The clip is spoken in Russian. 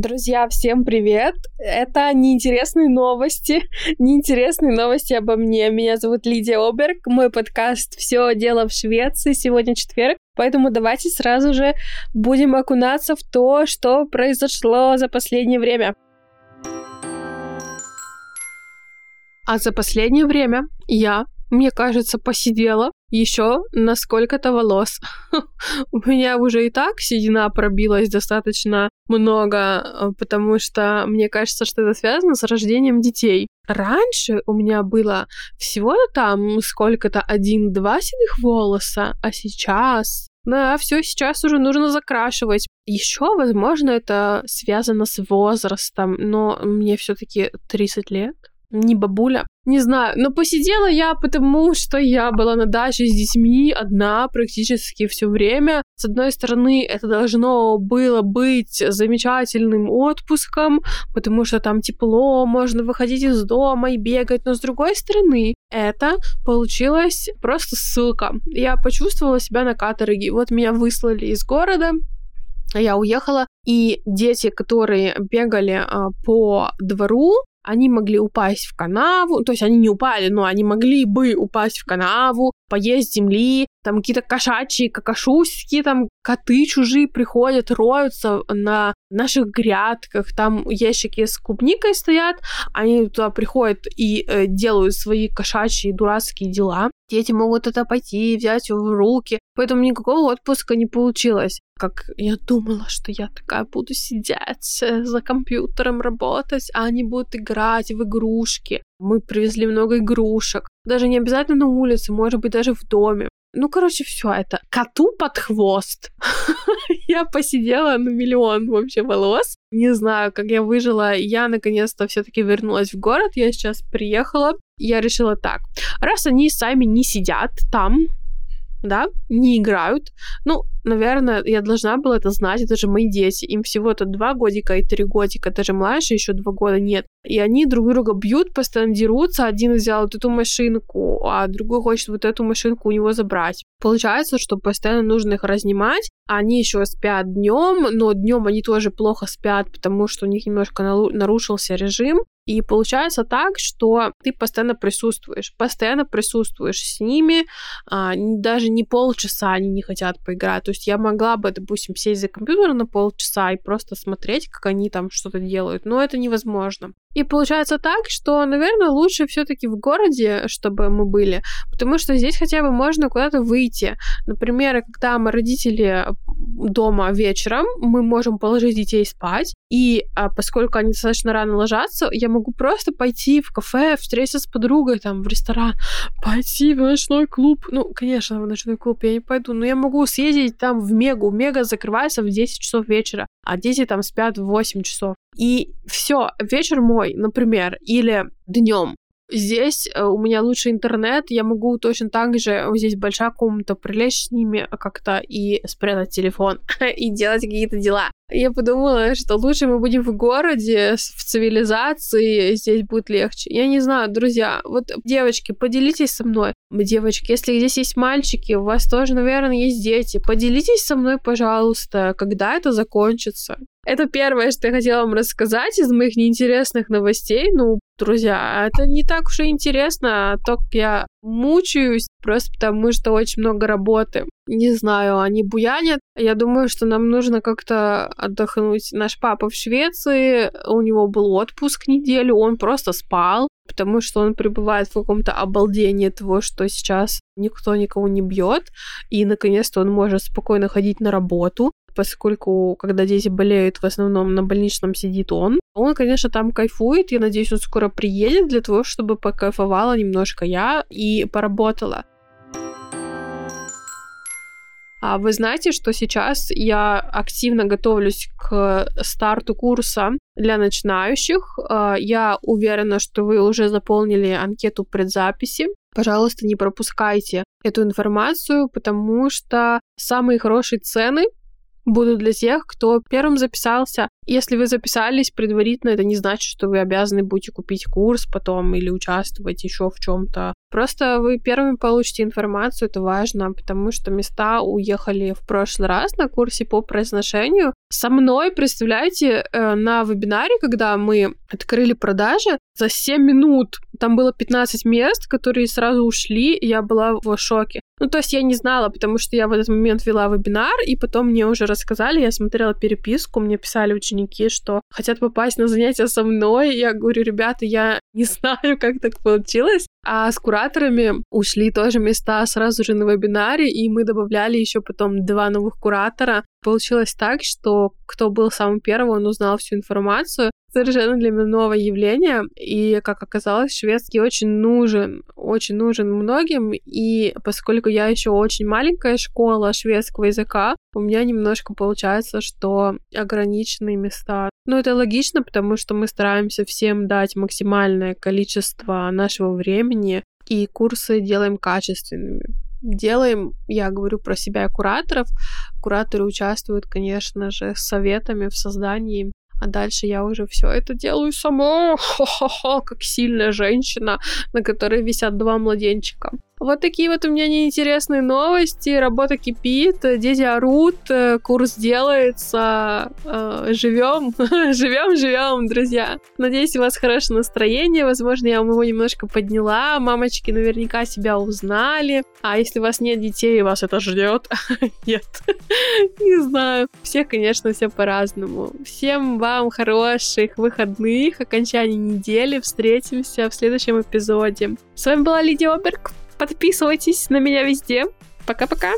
Друзья, всем привет! Это неинтересные новости обо мне. Меня зовут Лидия Оберг, мой подкаст «Все дело в Швеции», сегодня четверг, поэтому давайте сразу же будем окунаться в то, что произошло за последнее время. А за последнее время я, мне кажется, посидела еще на сколько-то волос. У меня уже и так седина пробилась достаточно много, потому что мне кажется, что это связано с рождением детей. Раньше у меня было всего там сколько-то 1-2 седых волоса, а сейчас... Да, все сейчас уже нужно закрашивать. Еще, возможно, это связано с возрастом, но мне все-таки 30 лет. Не бабуля. Не знаю, но посидела я, потому что я была на даче с детьми одна практически все время. С одной стороны, это должно было быть замечательным отпуском, потому что там тепло, можно выходить из дома и бегать. Но с другой стороны, это получилось просто ссылка. Я почувствовала себя на каторге. Вот меня выслали из города, я уехала. И дети, которые бегали по двору, они могли упасть в канаву, то есть они не упали, но они могли бы упасть в канаву, поесть земли, там какие-то кошачьи какашуськи, там коты чужие приходят, роются на наших грядках, там ящики с клубникой стоят, они туда приходят и делают свои кошачьи дурацкие дела. Дети могут это пойти, взять его в руки, поэтому никакого отпуска не получилось. Как я думала, что я такая буду сидеть за компьютером, работать, а они будут играть в игрушки. Мы привезли много игрушек. Даже не обязательно на улице, может быть, даже в доме. Ну, короче, все это. Коту под хвост. Я посидела на миллион вообще волос. Не знаю, как я выжила. Я, наконец-то, все-таки вернулась в город. Я сейчас приехала. Я решила так. Раз они сами не сидят там, да, не играют. Ну, наверное, я должна была это знать. Это же мои дети. Им всего-то 2 годика и 3 годика. Даже младше еще 2 года нет. И они друг друга бьют, постоянно дерутся. Один взял вот эту машинку, а другой хочет вот эту машинку у него забрать. Получается, что постоянно нужно их разнимать. Они еще спят днем, но днем они тоже плохо спят, потому что у них немножко нарушился режим. И получается так, что ты постоянно присутствуешь с ними, даже не полчаса они не хотят поиграть. То есть я могла бы, допустим, сесть за компьютер на полчаса и просто смотреть, как они там что-то делают, но это невозможно. И получается так, что, наверное, лучше все-таки в городе, чтобы мы были, потому что здесь хотя бы можно куда-то выйти. Например, когда мы родители дома вечером, мы можем положить детей спать, и поскольку они достаточно рано ложатся, я могу просто пойти в кафе, встретиться с подругой, там, в ресторан, пойти в ночной клуб. Ну, конечно, в ночной клуб я не пойду, но я могу съездить там в Мегу. Мега закрывается в 10 часов вечера, а дети там спят в 8 часов. И все, вечер мой, например, или днем. Здесь у меня лучше интернет, я могу точно так же, здесь большая комната, прилечь с ними как-то и спрятать телефон и делать какие-то дела. Я подумала, что лучше мы будем в городе, в цивилизации, здесь будет легче. Я не знаю, друзья, вот, девочки, поделитесь со мной. Девочки, если здесь есть мальчики, у вас тоже, наверное, есть дети, поделитесь со мной, пожалуйста, когда это закончится. Это первое, что я хотела вам рассказать из моих неинтересных новостей. Ну, друзья, это не так уж и интересно, только я мучаюсь, просто потому что очень много работы. Не знаю, они буянят. Я думаю, что нам нужно как-то отдохнуть. Наш папа в Швеции, у него был отпуск неделю, он просто спал, потому что он пребывает в каком-то обалдении того, что сейчас никто никого не бьет, и наконец-то он может спокойно ходить на работу. Поскольку, когда дети болеют, в основном на больничном сидит он. Он, конечно, там кайфует. Я надеюсь, он скоро приедет для того, чтобы покайфовала немножко я и поработала. А вы знаете, что сейчас я активно готовлюсь к старту курса для начинающих. Я уверена, что вы уже заполнили анкету предзаписи. Пожалуйста, не пропускайте эту информацию, потому что самые хорошие цены будут для тех, кто первым записался. Если вы записались предварительно, это не значит, что вы обязаны будете купить курс потом или участвовать еще в чем-то Просто вы первыми получите информацию, это важно, потому что места уехали в прошлый раз на курсе по произношению. Со мной, представляете, на вебинаре, когда мы открыли продажи, за 7 минут там было 15 мест, которые сразу ушли, и я была в шоке. Ну, то есть я не знала, потому что я в этот момент вела вебинар, и потом мне уже рассказали, я смотрела переписку, мне писали ученики, что хотят попасть на занятия со мной. Я говорю, ребята, я не знаю, как так получилось. А с кураторами ушли тоже места сразу же на вебинаре, и мы добавляли еще потом 2 новых куратора. Получилось так, что кто был самым первым, он узнал всю информацию. Совершенно для меня новое явление, и, как оказалось, шведский очень нужен многим, и поскольку я еще очень маленькая школа шведского языка, у меня немножко получается, что ограниченные места. Но это логично, потому что мы стараемся всем дать максимальное количество нашего времени, и курсы делаем качественными. Делаем, я говорю про себя и кураторов. Кураторы участвуют, конечно же, с советами в создании. А дальше я уже все это делаю сама, хо-хо-хо, как сильная женщина, на которой висят 2 младенчика. Вот такие вот у меня неинтересные новости, работа кипит, дети орут, курс делается, живем, друзья. Надеюсь, у вас хорошее настроение, возможно, я вам его немножко подняла, мамочки наверняка себя узнали, а если у вас нет детей, вас это ждет, нет, не знаю, всех, конечно, все по-разному. Всем вам хороших выходных, окончания недели, встретимся в следующем эпизоде. С вами была Лидия Оберг. Подписывайтесь на меня везде. Пока-пока!